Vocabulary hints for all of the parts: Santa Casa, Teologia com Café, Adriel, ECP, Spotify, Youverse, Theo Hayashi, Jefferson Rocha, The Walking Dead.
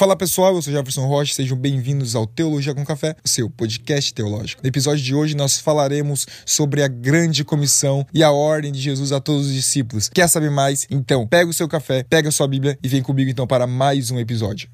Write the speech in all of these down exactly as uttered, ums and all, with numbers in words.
Fala pessoal, eu sou Jefferson Rocha, sejam bem-vindos ao Teologia com Café, o seu podcast teológico. No episódio de hoje nós falaremos sobre a grande comissão e a ordem de Jesus a todos os discípulos. Quer saber mais? Então pega o seu café, pega a sua Bíblia e vem comigo então para mais um episódio.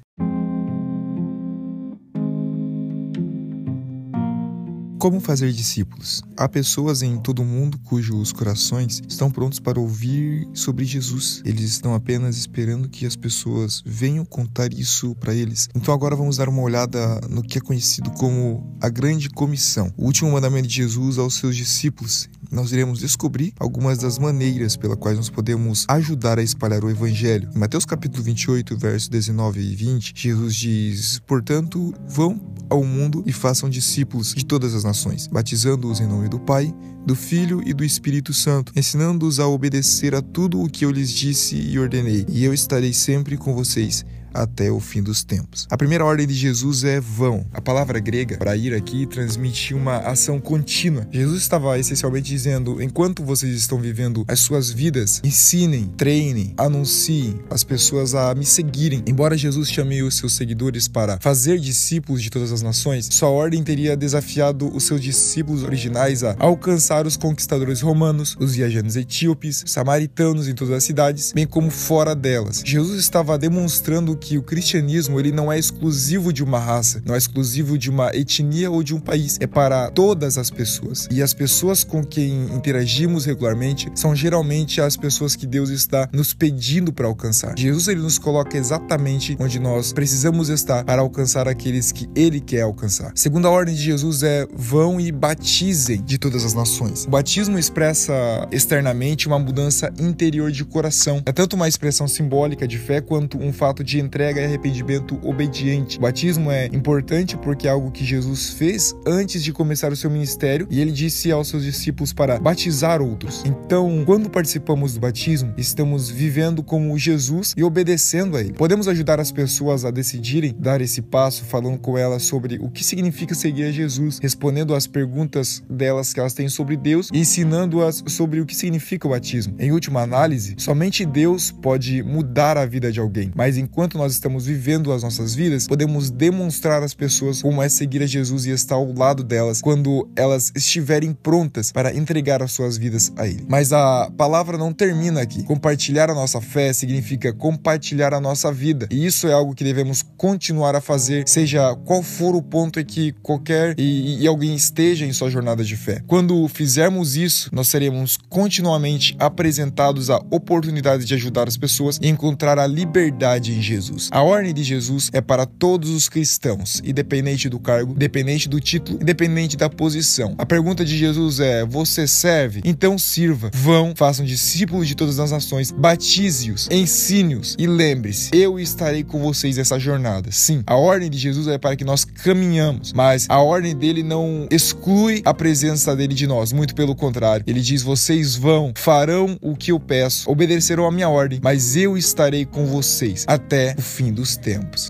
Como fazer discípulos? Há pessoas em todo o mundo cujos corações estão prontos para ouvir sobre Jesus. Eles estão apenas esperando que as pessoas venham contar isso para eles. Então agora vamos dar uma olhada no que é conhecido como a Grande Comissão, o último mandamento de Jesus aos seus discípulos. Nós iremos descobrir algumas das maneiras pelas quais nós podemos ajudar a espalhar o Evangelho. Em Mateus capítulo vinte e oito, versos dezenove e vinte, Jesus diz: portanto, vão ao mundo e façam discípulos de todas as nações, batizando-os em nome do Pai, do Filho e do Espírito Santo, ensinando-os a obedecer a tudo o que eu lhes disse e ordenei, e eu estarei sempre com vocês até o fim dos tempos. A primeira ordem de Jesus é vão. A palavra grega para ir aqui transmite uma ação contínua. Jesus estava essencialmente dizendo: enquanto vocês estão vivendo as suas vidas, ensinem, treinem, anunciem as pessoas a me seguirem. Embora Jesus chame os seus seguidores para fazer discípulos de todas as nações, sua ordem teria desafiado os seus discípulos originais a alcançar os conquistadores romanos, os viajantes etíopes, samaritanos em todas as cidades, bem como fora delas. Jesus estava demonstrando que que o cristianismo ele não é exclusivo de uma raça, não é exclusivo de uma etnia ou de um país, é para todas as pessoas. E as pessoas com quem interagimos regularmente são geralmente as pessoas que Deus está nos pedindo para alcançar. Jesus ele nos coloca exatamente onde nós precisamos estar para alcançar aqueles que ele quer alcançar. Segunda ordem de Jesus é vão e batizem de todas as nações. O batismo expressa externamente uma mudança interior de coração. É tanto uma expressão simbólica de fé quanto um fato de entrega e arrependimento obediente. O batismo é importante porque é algo que Jesus fez antes de começar o seu ministério, e ele disse aos seus discípulos para batizar outros. Então, quando participamos do batismo, estamos vivendo como Jesus e obedecendo a ele. Podemos ajudar as pessoas a decidirem dar esse passo, falando com elas sobre o que significa seguir a Jesus, respondendo às perguntas delas que elas têm sobre Deus e ensinando-as sobre o que significa o batismo. Em última análise, somente Deus pode mudar a vida de alguém, mas enquanto nós estamos vivendo as nossas vidas, podemos demonstrar às pessoas como é seguir a Jesus e estar ao lado delas quando elas estiverem prontas para entregar as suas vidas a ele. Mas a palavra não termina aqui. Compartilhar a nossa fé significa compartilhar a nossa vida, e isso é algo que devemos continuar a fazer, seja qual for o ponto em que qualquer e, e alguém esteja em sua jornada de fé. Quando fizermos isso, nós seremos continuamente apresentados à oportunidade de ajudar as pessoas e encontrar a liberdade em Jesus. A ordem de Jesus é para todos os cristãos, independente do cargo, independente do título, independente da posição. A pergunta de Jesus é: você serve? Então sirva. Vão, façam discípulos de todas as nações, batize-os, ensine-os e lembre-se, eu estarei com vocês nessa jornada. Sim, a ordem de Jesus é para que nós caminhamos, mas a ordem dele não exclui a presença dele de nós, muito pelo contrário. Ele diz: vocês vão, farão o que eu peço, obedecerão a minha ordem, mas eu estarei com vocês até o fim dos tempos.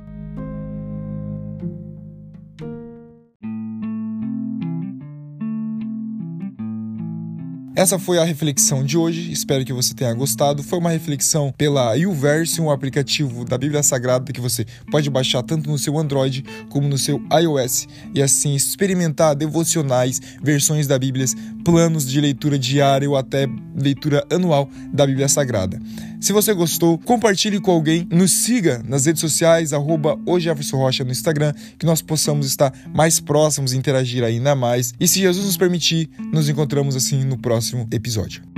Essa foi a reflexão de hoje, espero que você tenha gostado. Foi uma reflexão pela Youverse, um aplicativo da Bíblia Sagrada que você pode baixar tanto no seu Android como no seu iOS e assim experimentar devocionais, versões da Bíblia, planos de leitura diária ou até leitura anual da Bíblia Sagrada. Se você gostou, compartilhe com alguém, nos siga nas redes sociais, arroba o Jefferson Rocha no Instagram, que nós possamos estar mais próximos e interagir ainda mais. E se Jesus nos permitir, nos encontramos assim no próximo episódio.